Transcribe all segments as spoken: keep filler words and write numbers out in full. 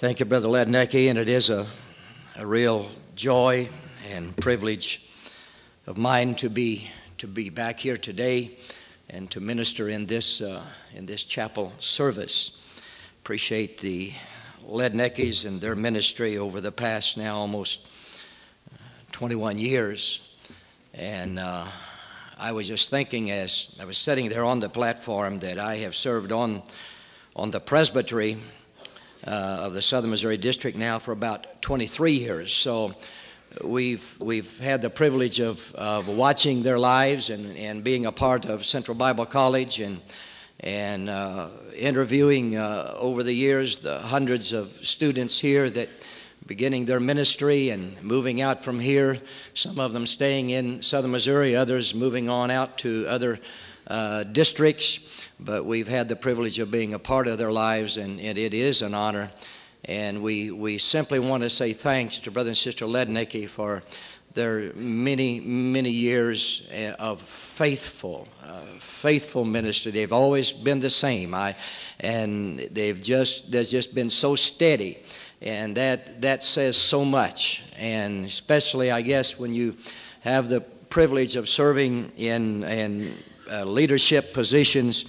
Thank you, Brother Lednicki, and it is a, a real joy and privilege of mine to be to be back here today and to minister in this uh, in this chapel service. Appreciate the Lednickis and their ministry over the past now almost twenty-one years, and uh, I was just thinking as I was sitting there on the platform that I have served on on the presbytery uh, of the Southern Missouri District now for about twenty-three years. So We've we've had the privilege of, of watching their lives and, and being a part of Central Bible College and and uh, interviewing uh, over the years the hundreds of students here that beginning their ministry and moving out from here. Some of them staying in Southern Missouri, others moving on out to other uh, districts. But we've had the privilege of being a part of their lives, and, and it is an honor. And we, we simply want to say thanks to Brother and Sister Lednicki for their many, many years of faithful, uh, faithful ministry. They've always been the same. I, and they've just, there's just been so steady. And that, that says so much. And especially, I guess, when you have the privilege of serving in, in uh, leadership positions,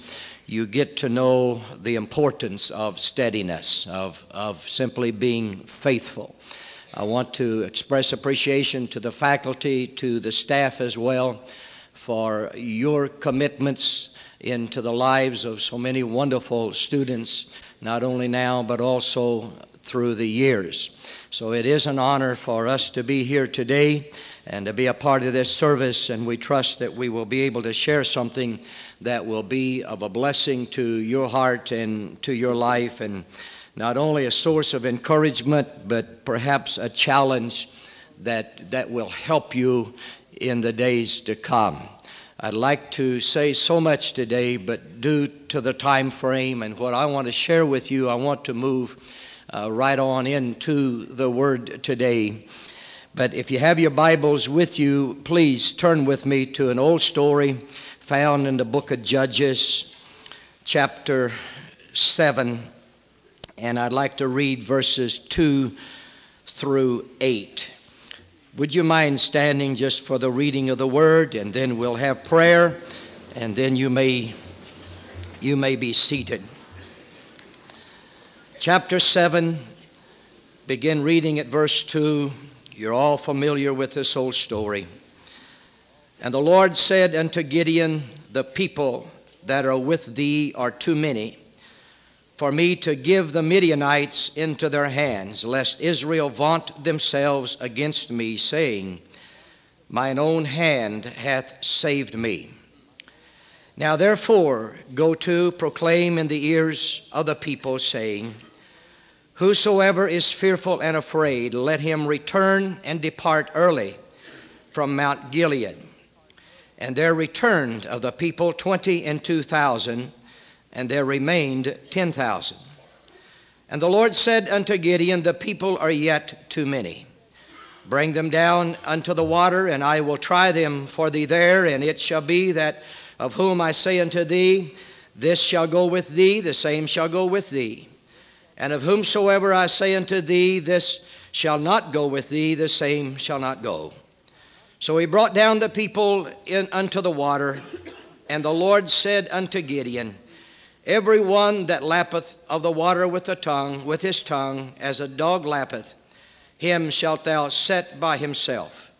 you get to know the importance of steadiness, of, of simply being faithful. I want to express appreciation to the faculty, to the staff as well, for your commitments into the lives of so many wonderful students, not only now, but also through the years. So it is an honor for us to be here today and to be a part of this service, and we trust that we will be able to share something that will be of a blessing to your heart and to your life, and not only a source of encouragement, but perhaps a challenge that that will help you in the days to come. I'd like to say so much today, but due to the time frame and what I want to share with you, I want to move uh, right on into the Word today. But if you have your Bibles with you, please turn with me to an old story found in the book of Judges, chapter seven, and I'd like to read verses two through eight. Would you mind standing just for the reading of the Word, and then we'll have prayer, and then you may, you may be seated. Chapter seven, begin reading at verse two. You're all familiar with this whole story. And the Lord said unto Gideon, the people that are with thee are too many for me to give the Midianites into their hands, lest Israel vaunt themselves against me, saying, mine own hand hath saved me. Now therefore go to, proclaim in the ears of the people, saying, whosoever is fearful and afraid, let him return and depart early from Mount Gilead. And there returned of the people twenty and two thousand, and there remained ten thousand. And the Lord said unto Gideon, the people are yet too many. Bring them down unto the water, and I will try them for thee there, and it shall be that of whom I say unto thee, this shall go with thee, the same shall go with thee. And of whomsoever I say unto thee, this shall not go with thee, the same shall not go. So he brought down the people in, unto the water, and the Lord said unto Gideon, every one that lappeth of the water with the tongue, with his tongue, as a dog lappeth, him shalt thou set by himself.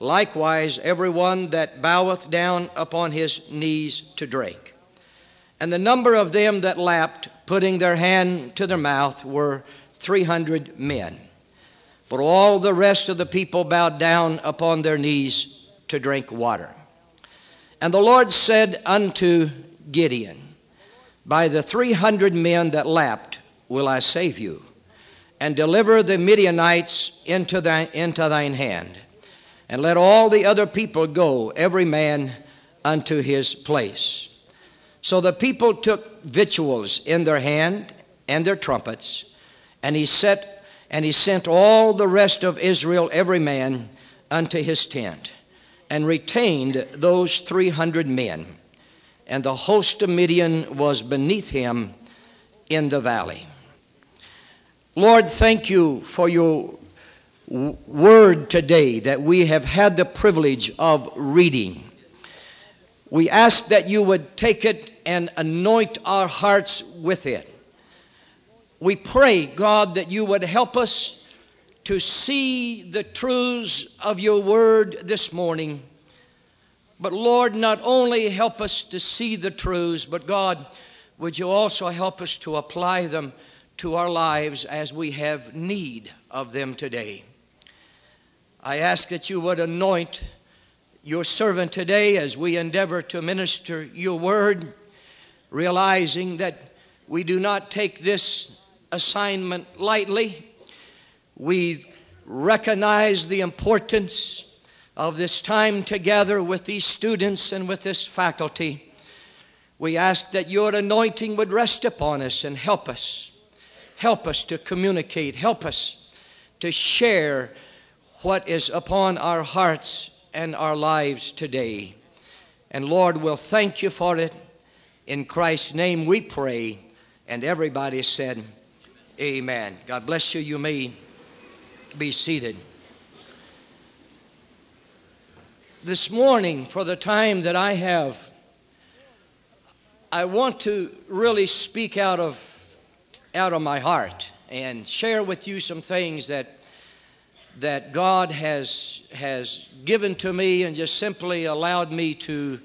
Likewise, every one that boweth down upon his knees to drink. And the number of them that lapped, putting their hand to their mouth, were three hundred men. But all the rest of the people bowed down upon their knees to drink water. And the Lord said unto Gideon, by the three hundred men that lapped will I save you, and deliver the Midianites into thine, into thine hand. And let all the other people go, every man unto his place. So the people took victuals in their hand and their trumpets, and he set and he sent all the rest of Israel, every man unto his tent, and retained those three hundred men. And the host of Midian was beneath him in the valley. Lord, thank you for your word today that we have had the privilege of reading. We ask that you would take it and anoint our hearts with it. We pray, God, that you would help us to see the truths of your word this morning. But Lord, not only help us to see the truths, but God, would you also help us to apply them to our lives as we have need of them today. I ask that you would anoint your servant today as we endeavor to minister your word, realizing that we do not take this assignment lightly. We recognize the importance of this time together with these students and with this faculty. We ask that your anointing would rest upon us and help us. Help us to communicate. Help us to share what is upon our hearts and our lives today. And Lord, we'll thank you for it. In Christ's name we pray. And everybody said, amen. God bless you. You may be seated. This morning, for the time that I have, I want to really speak out of out of my heart and share with you some things that that God has has given to me and just simply allowed me to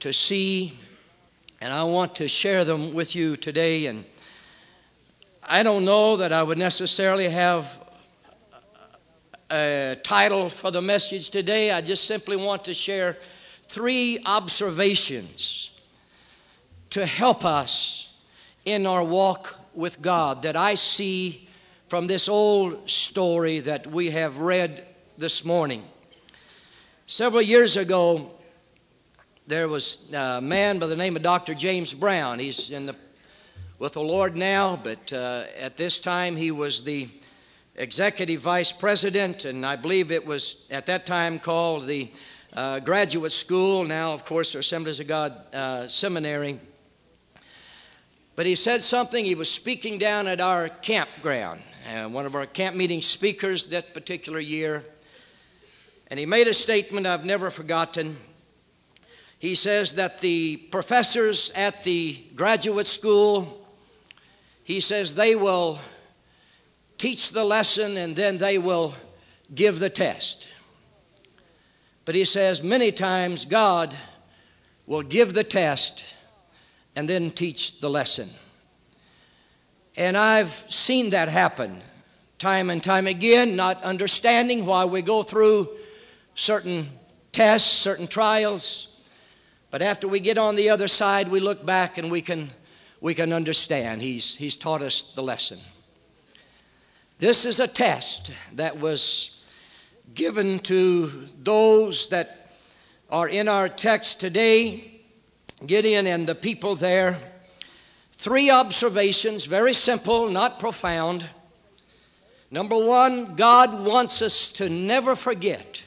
to see, and I want to share them with you today. And I don't know that I would necessarily have a title for the message today. I just simply want to share three observations to help us in our walk with God that I see from this old story that we have read this morning. Several years ago, there was a man by the name of Doctor James Brown. He's in the, with the Lord now, but uh, at this time he was the executive vice president, and I believe it was at that time called the uh, graduate school, now of course the Assemblies of God uh, seminary. But he said something. He was speaking down at our campground, uh, one of our camp meeting speakers that particular year, and he made a statement I've never forgotten. He says that the professors at the graduate school, he says, they will teach the lesson and then they will give the test. But he says many times God will give the test and then teach the lesson. And I've seen that happen time and time again, not understanding why we go through certain tests, certain trials, but after we get on the other side, we look back and we can we can understand. He's he's taught us the lesson. This is a test that was given to those that are in our text today, Gideon and the people there. Three observations, very simple, not profound. Number one, God wants us to never forget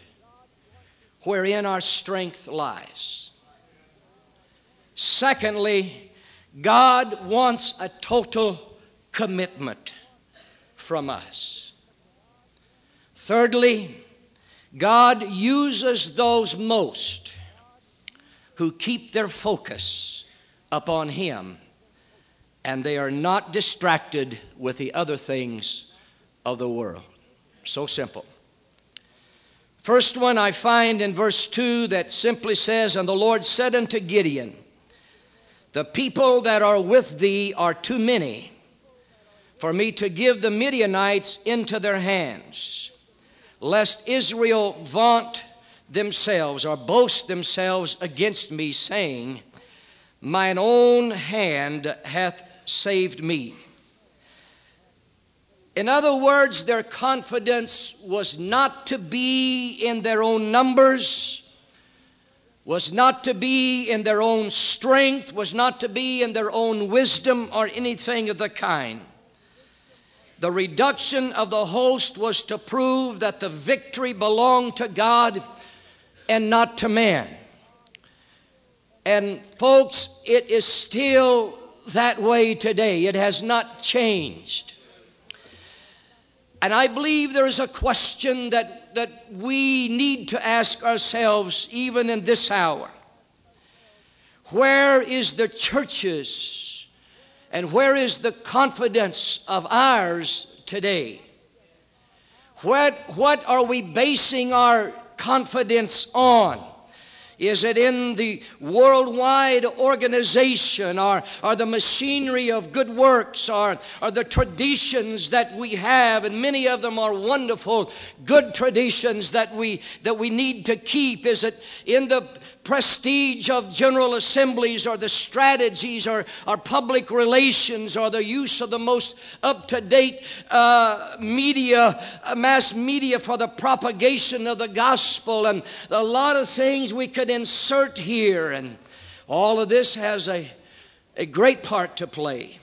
wherein our strength lies. Secondly, God wants a total commitment from us. Thirdly, God uses those most who keep their focus upon Him and they are not distracted with the other things of the world. So simple. First one I find in verse two that simply says, "And the Lord said unto Gideon, the people that are with thee are too many for me to give the Midianites into their hands, lest Israel vaunt themselves or boast themselves against me, saying, mine own hand hath saved me." In other words, their confidence was not to be in their own numbers, was not to be in their own strength, was not to be in their own wisdom or anything of the kind. The reduction of the host was to prove that the victory belonged to God and not to man. And folks, it is still that way today. It has not changed. And I believe there is a question that, that we need to ask ourselves even in this hour. Where is the church's and where is the confidence of ours today? What, what are we basing our confidence on? Is it in the worldwide organization or, or the machinery of good works or, or the traditions that we have? And many of them are wonderful, good traditions that we, that we need to keep. Is it in the prestige of general assemblies or the strategies or, or public relations or the use of the most up-to-date uh, media, uh, mass media for the propagation of the gospel? And a lot of things we could insert here, and all of this has a, a great part to play,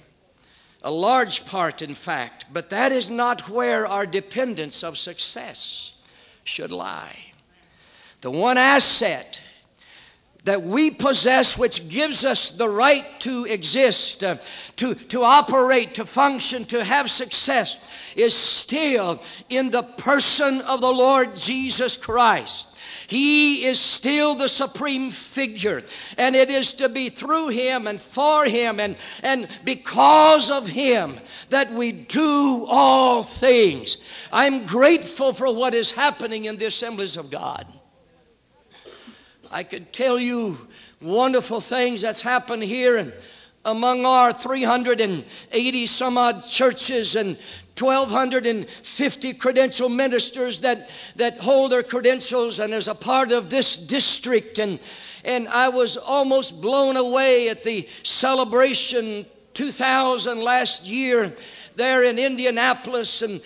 a large part in fact, but that is not where our dependence of success should lie. The one asset that we possess, which gives us the right to exist, uh, to, to operate, to function, to have success, is still in the person of the Lord Jesus Christ. He is still the supreme figure, and it is to be through Him and for Him and, and because of Him that we do all things. I'm grateful for what is happening in the Assemblies of God. I could tell you wonderful things that's happened here and among our three hundred eighty some odd churches and one thousand two hundred fifty credential ministers that, that hold their credentials and is a part of this district. And, and I was almost blown away at the celebration two thousand last year there in Indianapolis, and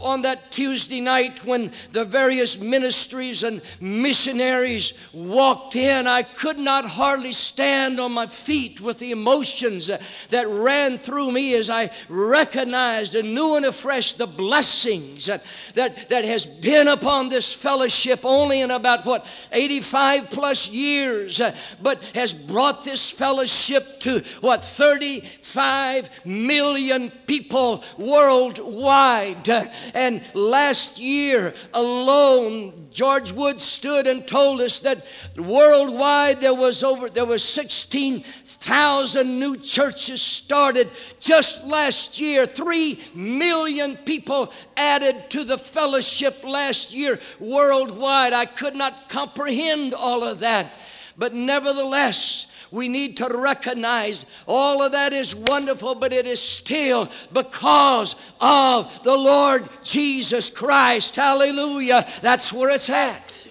on that Tuesday night when the various ministries and missionaries walked in, I could not hardly stand on my feet with the emotions that ran through me as I recognized anew and afresh the blessings that, that, that has been upon this fellowship only in about, what, eighty-five plus years, but has brought this fellowship to, what, thirty-five million people worldwide. And last year alone, George Wood stood and told us that worldwide there was over there was sixteen thousand new churches started just last year. Three million people added to the fellowship last year worldwide. I could not comprehend all of that, but nevertheless, we need to recognize all of that is wonderful, but it is still because of the Lord Jesus Christ. Hallelujah. That's where it's at.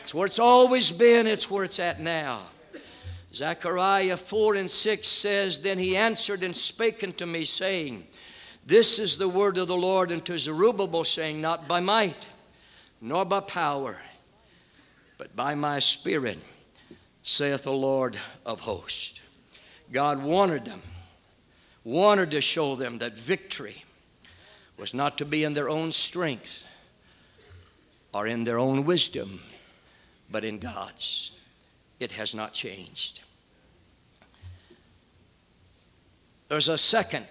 It's where it's always been. It's where it's at now. Zechariah four and six says, "Then he answered and spake unto me, saying, This is the word of the Lord unto Zerubbabel, saying, Not by might, nor by power, but by my spirit, saith the Lord of hosts." God wanted them, wanted to show them that victory was not to be in their own strength or in their own wisdom, but in God's. It has not changed. There's a second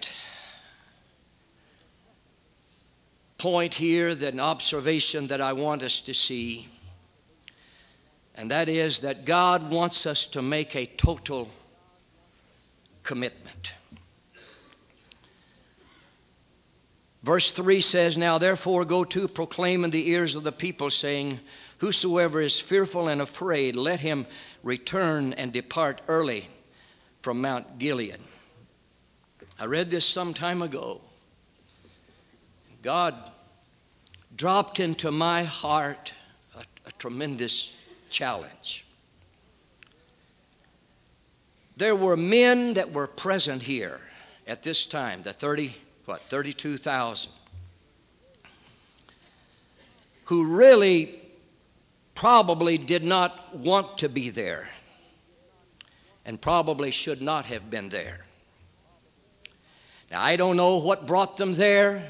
point here, an observation that I want us to see. And that is that God wants us to make a total commitment. Verse three says, "Now therefore go to, proclaim in the ears of the people, saying, Whosoever is fearful and afraid, let him return and depart early from Mount Gilead." I read this some time ago. God dropped into my heart a, a tremendous challenge. There were men that were present here at this time, the thirty, what, thirty-two thousand, who really probably did not want to be there and probably should not have been there. Now, I don't know what brought them there.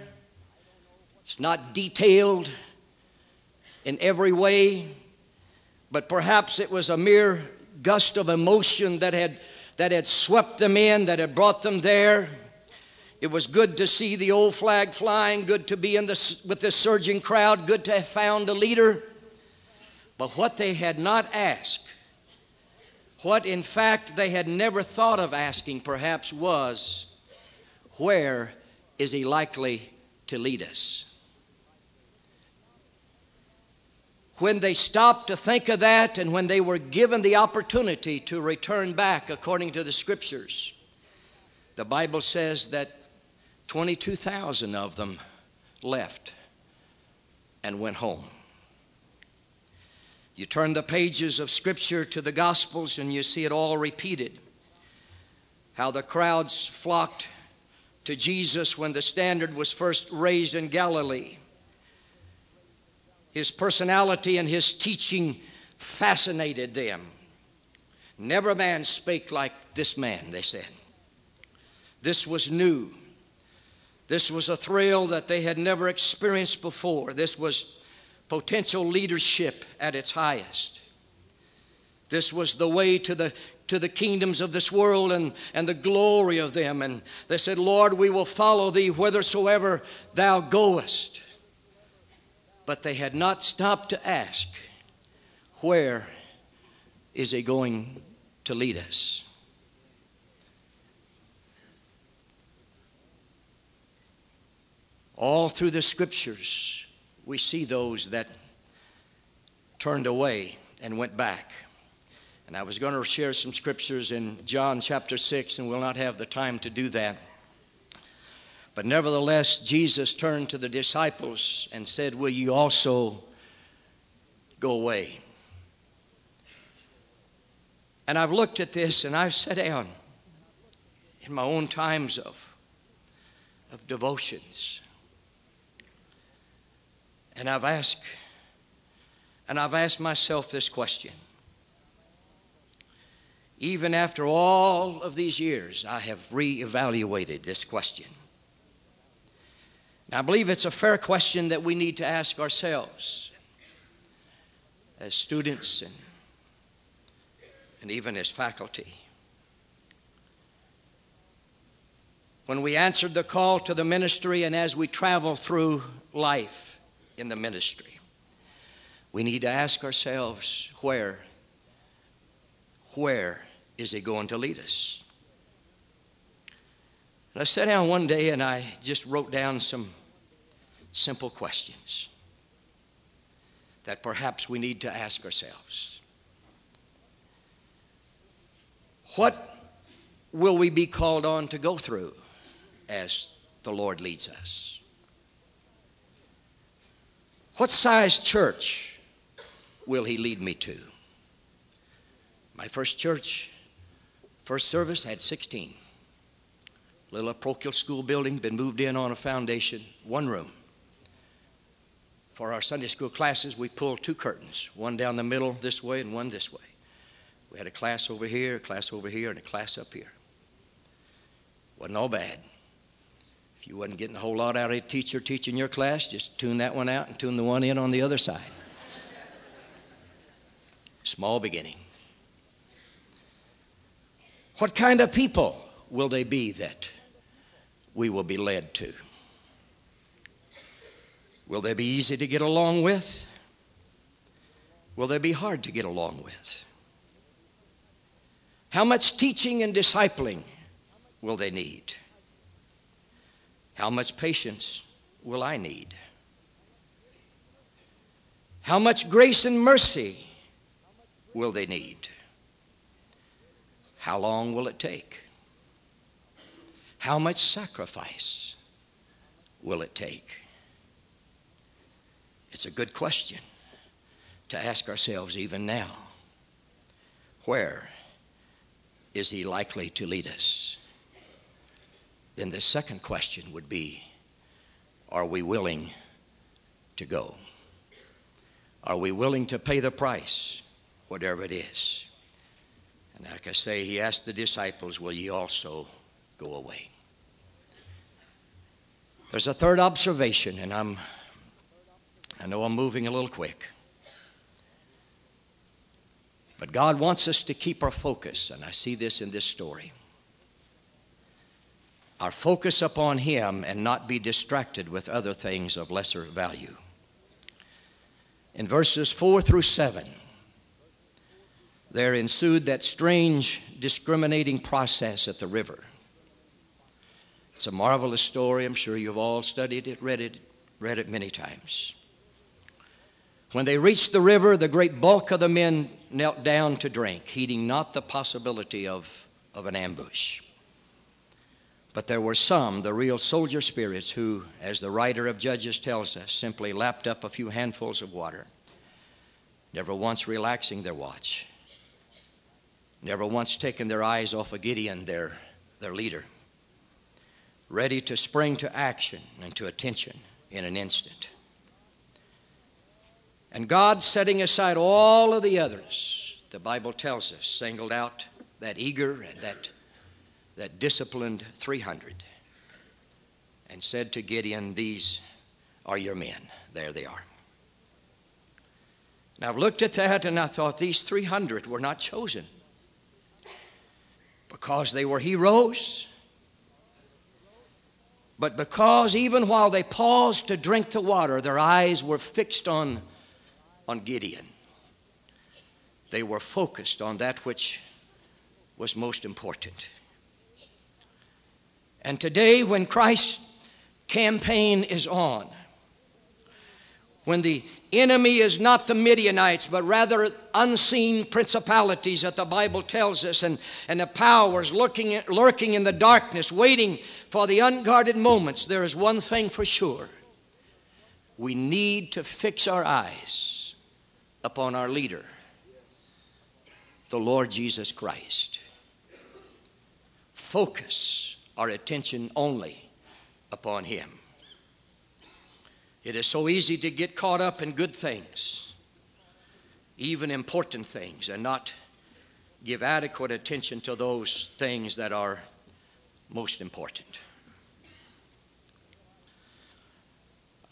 It's not detailed in every way. But perhaps it was a mere gust of emotion that had, that had swept them in, that had brought them there. It was good to see the old flag flying, good to be in this, with this surging crowd, good to have found a leader. But what they had not asked, what in fact they had never thought of asking perhaps, was, where is he likely to lead us? When they stopped to think of that, and when they were given the opportunity to return back according to the Scriptures, the Bible says that twenty-two thousand of them left and went home. You turn the pages of Scripture to the Gospels and you see it all repeated. How the crowds flocked to Jesus when the standard was first raised in Galilee. His personality and his teaching fascinated them. Never man spake like this man, they said. This was new. This was a thrill that they had never experienced before. This was potential leadership at its highest. This was the way to the to the kingdoms of this world and, and the glory of them. And they said, Lord, we will follow thee whithersoever thou goest. But they had not stopped to ask, where is he going to lead us? All through the Scriptures, we see those that turned away and went back. And I was going to share some Scriptures in John chapter six, and we'll not have the time to do that. But nevertheless, Jesus turned to the disciples and said, will you also go away? And I've looked at this and I've sat down in my own times of, of devotions. And I've asked, and I've asked myself this question. Even after all of these years, I have reevaluated this question. I believe it's a fair question that we need to ask ourselves as students and, and even as faculty. When we answered the call to the ministry and as we travel through life in the ministry, we need to ask ourselves, where, where is he going to lead us? And I sat down one day and I just wrote down some simple questions that perhaps we need to ask ourselves. What will we be called on to go through as the Lord leads us? What size church will he lead me to? My first church, first service, had sixteen. Little parochial school building, been moved in on a foundation, one room. For our Sunday school classes, we pulled two curtains, one down the middle this way and one this way. We had a class over here, a class over here, and a class up here. Wasn't all bad. If you wasn't getting a whole lot out of a teacher teaching your class, just tune that one out and tune the one in on the other side. Small beginning. What kind of people will they be that we will be led to? Will they be easy to get along with? Will they be hard to get along with? How much teaching and discipling will they need? How much patience will I need? How much grace and mercy will they need? How long will it take? How much sacrifice will it take? It's a good question to ask ourselves even now. Where is he likely to lead us? Then the second question would be, are we willing to go? Are we willing to pay the price, whatever it is? And like I say, he asked the disciples, will ye also go away? There's a third observation, and I'm, I know I'm moving a little quick. But God wants us to keep our focus, and I see this in this story. our focus upon him and not be distracted with other things of lesser value. In verses four through seven, there ensued that strange discriminating process at the river. It's a marvelous story. I'm sure you've all studied it, read it, read it many times. When they reached the river, the great bulk of the men knelt down to drink, heeding not the possibility of, of an ambush. But there were some, the real soldier spirits, who, as the writer of Judges tells us, simply lapped up a few handfuls of water, never once relaxing their watch, never once taking their eyes off of Gideon, their, their leader, ready to spring to action and to attention in an instant. And God, setting aside all of the others, the Bible tells us, singled out that eager and that, that disciplined three hundred and said to Gideon, "These are your men." There they are. Now I've looked at that and I thought these three hundred were not chosen because they were heroes, but because even while they paused to drink the water, their eyes were fixed on on Gideon. They were focused on that which was most important. And today, when Christ's campaign is on, when the enemy is not the Midianites, but rather unseen principalities that the Bible tells us, and, and the powers looking at, lurking in the darkness, waiting for the unguarded moments, there is one thing for sure. We need to fix our eyes upon our leader, the Lord Jesus Christ. Focus our attention only upon him. It is so easy to get caught up in good things, even important things, and not give adequate attention to those things that are most important.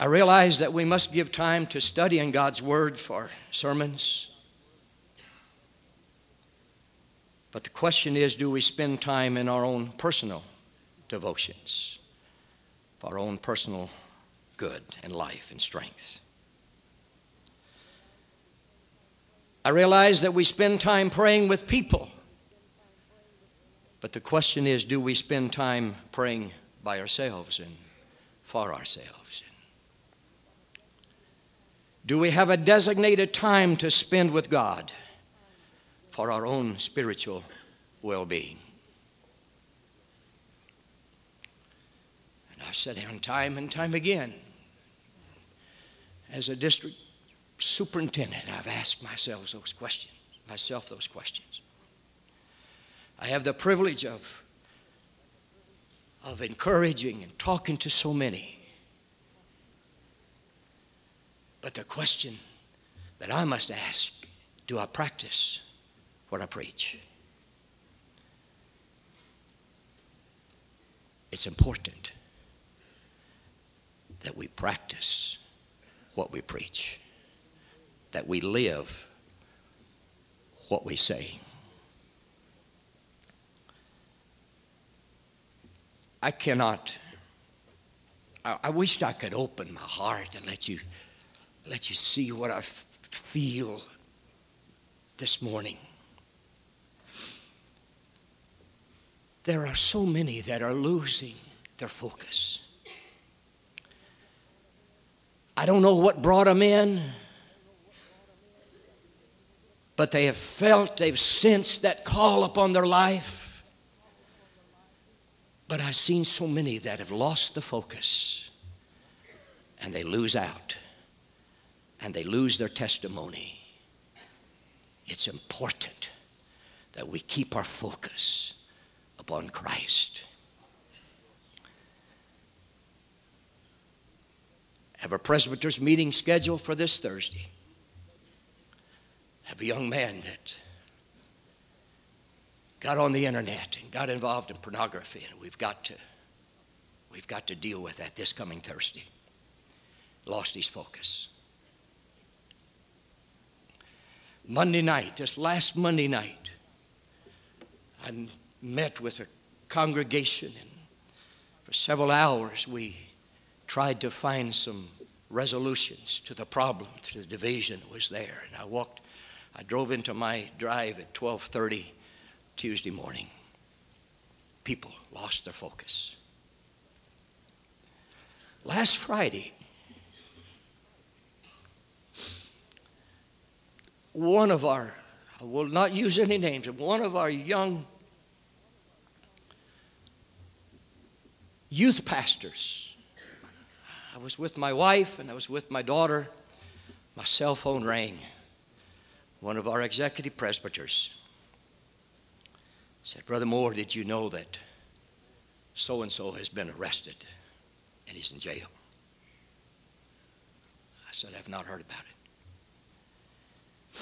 I realize that we must give time to studying God's Word for sermons. But the question is, do we spend time in our own personal devotions for our own personal good and life and strength? I realize that we spend time praying with people. But the question is, do we spend time praying by ourselves and for ourselves? Do we have a designated time to spend with God for our own spiritual well-being? And I've said here time and time again, as a district superintendent, I've asked myself those questions. Myself those questions. I have the privilege of, of encouraging and talking to so many. But the question that I must ask, do I practice what I preach? It's important that we practice what we preach, that we live what we say. I cannot, I, I wished I could open my heart and let you Let you see what I f- feel this morning. There are so many that are losing their focus. I don't know what brought them in, but they have felt, they've sensed that call upon their life. But I've seen so many that have lost the focus, and they lose out. And they lose their testimony. It's important that we keep our focus upon Christ. Have a presbyter's meeting scheduled for this Thursday. Have a young man that got on the internet and got involved in pornography, and we've got to we've got to deal with that this coming Thursday. Lost his focus. Monday night, this last Monday night, I met with a congregation and For several hours we tried to find some resolutions to the problem, to the division that was there. And I walked, I drove into my drive at twelve thirty Tuesday morning. People lost their focus. Last Friday, one of our, I will not use any names, one of our young youth pastors, I was with my wife and I was with my daughter. My cell phone rang. One of our executive presbyters said, "Brother Moore, did you know that so-and-so has been arrested and he's in jail?" I said, "I've not heard about it."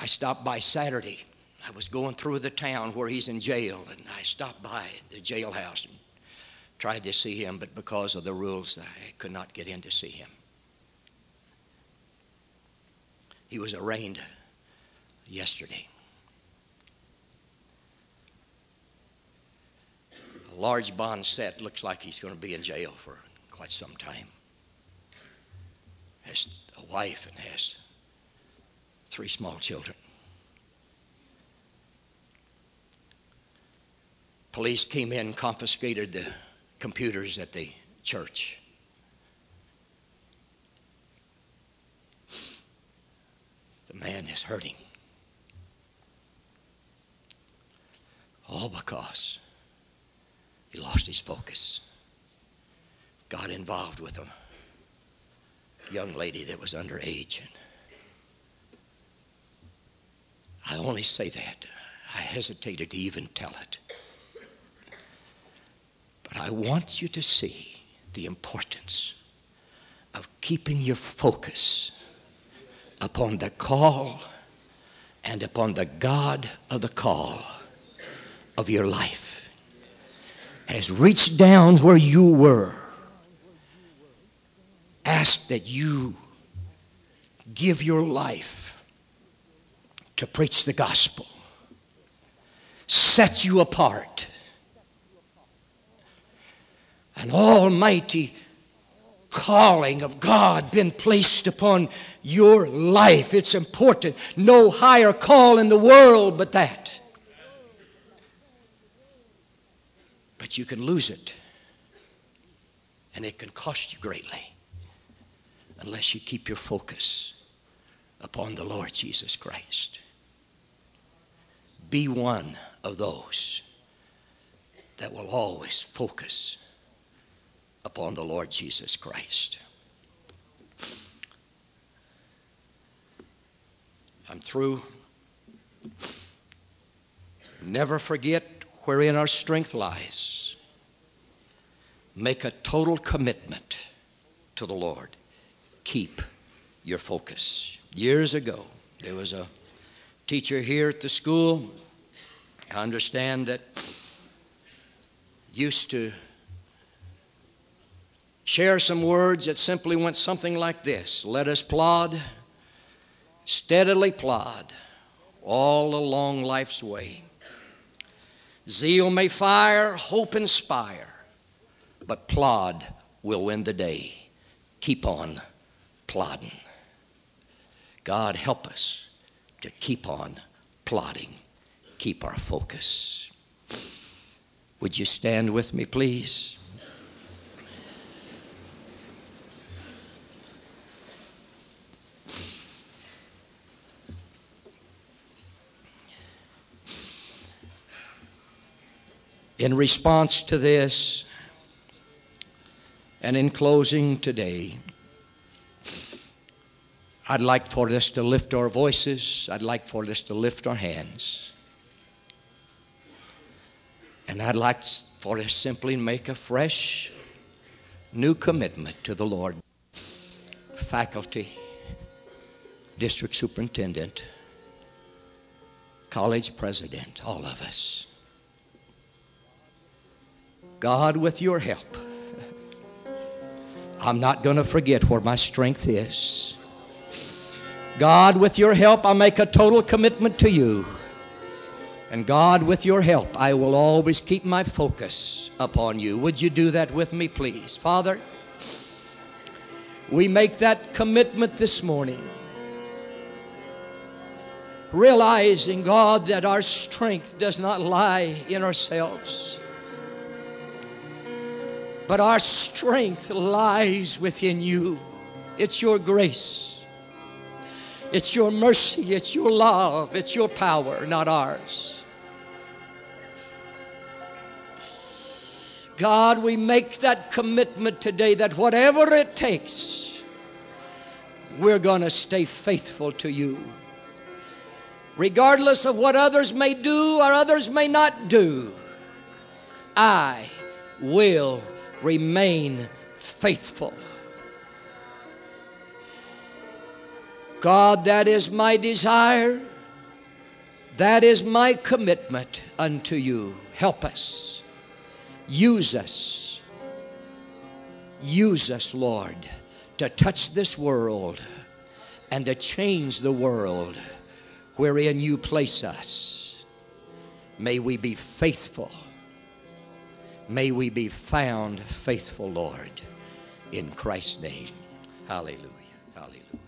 I stopped by Saturday. I was going through the town where he's in jail, and I stopped by the jailhouse and tried to see him, but because of the rules, I could not get in to see him. He was arraigned yesterday. A large bond set, looks like he's going to be in jail for quite some time. Has a wife and has three small children. Police came in, confiscated the computers at the church. The man is hurting. All because he lost his focus. Got involved with him. Young lady that was underage. I only say that. I hesitated to even tell it. But I want you to see the importance of keeping your focus upon the call and upon the God of the call of your life has reached down where you were. Ask that you give your life to preach the gospel. Set you apart. An almighty calling of God been placed upon your life. It's important. No higher call in the world but that. But you can lose it. And it can cost you greatly. Unless you keep your focus upon the Lord Jesus Christ. Be one of those that will always focus upon the Lord Jesus Christ. I'm through. Never forget wherein our strength lies. Make a total commitment to the Lord. Keep your focus. Years ago, there was a teacher here at the school, I understand, that used to share some words that simply went something like this. Let us plod, steadily plod, all along life's way. Zeal may fire, hope inspire, but plod will win the day. Keep on plodding. God help us to keep on plodding. Keep our focus. Would you stand with me, please? In response to this, and in closing today, I'd like for us to lift our voices. I'd like for us to lift our hands. And I'd like for us simply make a fresh, new commitment to the Lord. Faculty, district superintendent, college president, all of us. God, with your help, I'm not going to forget where my strength is. God, with your help, I make a total commitment to you. And God, with your help, I will always keep my focus upon you. Would you do that with me, please? Father, we make that commitment this morning, realizing, God, that our strength does not lie in ourselves, but our strength lies within you. It's your grace. It's your mercy. It's your love. It's your power, not ours. God, we make that commitment today that whatever it takes, we're going to stay faithful to you. Regardless of what others may do or others may not do, I will remain faithful. God, that is my desire. That is my commitment unto you. Help us. Use us, use us, Lord, to touch this world and to change the world wherein you place us. May we be faithful. May we be found faithful, Lord, in Christ's name. Hallelujah. Hallelujah.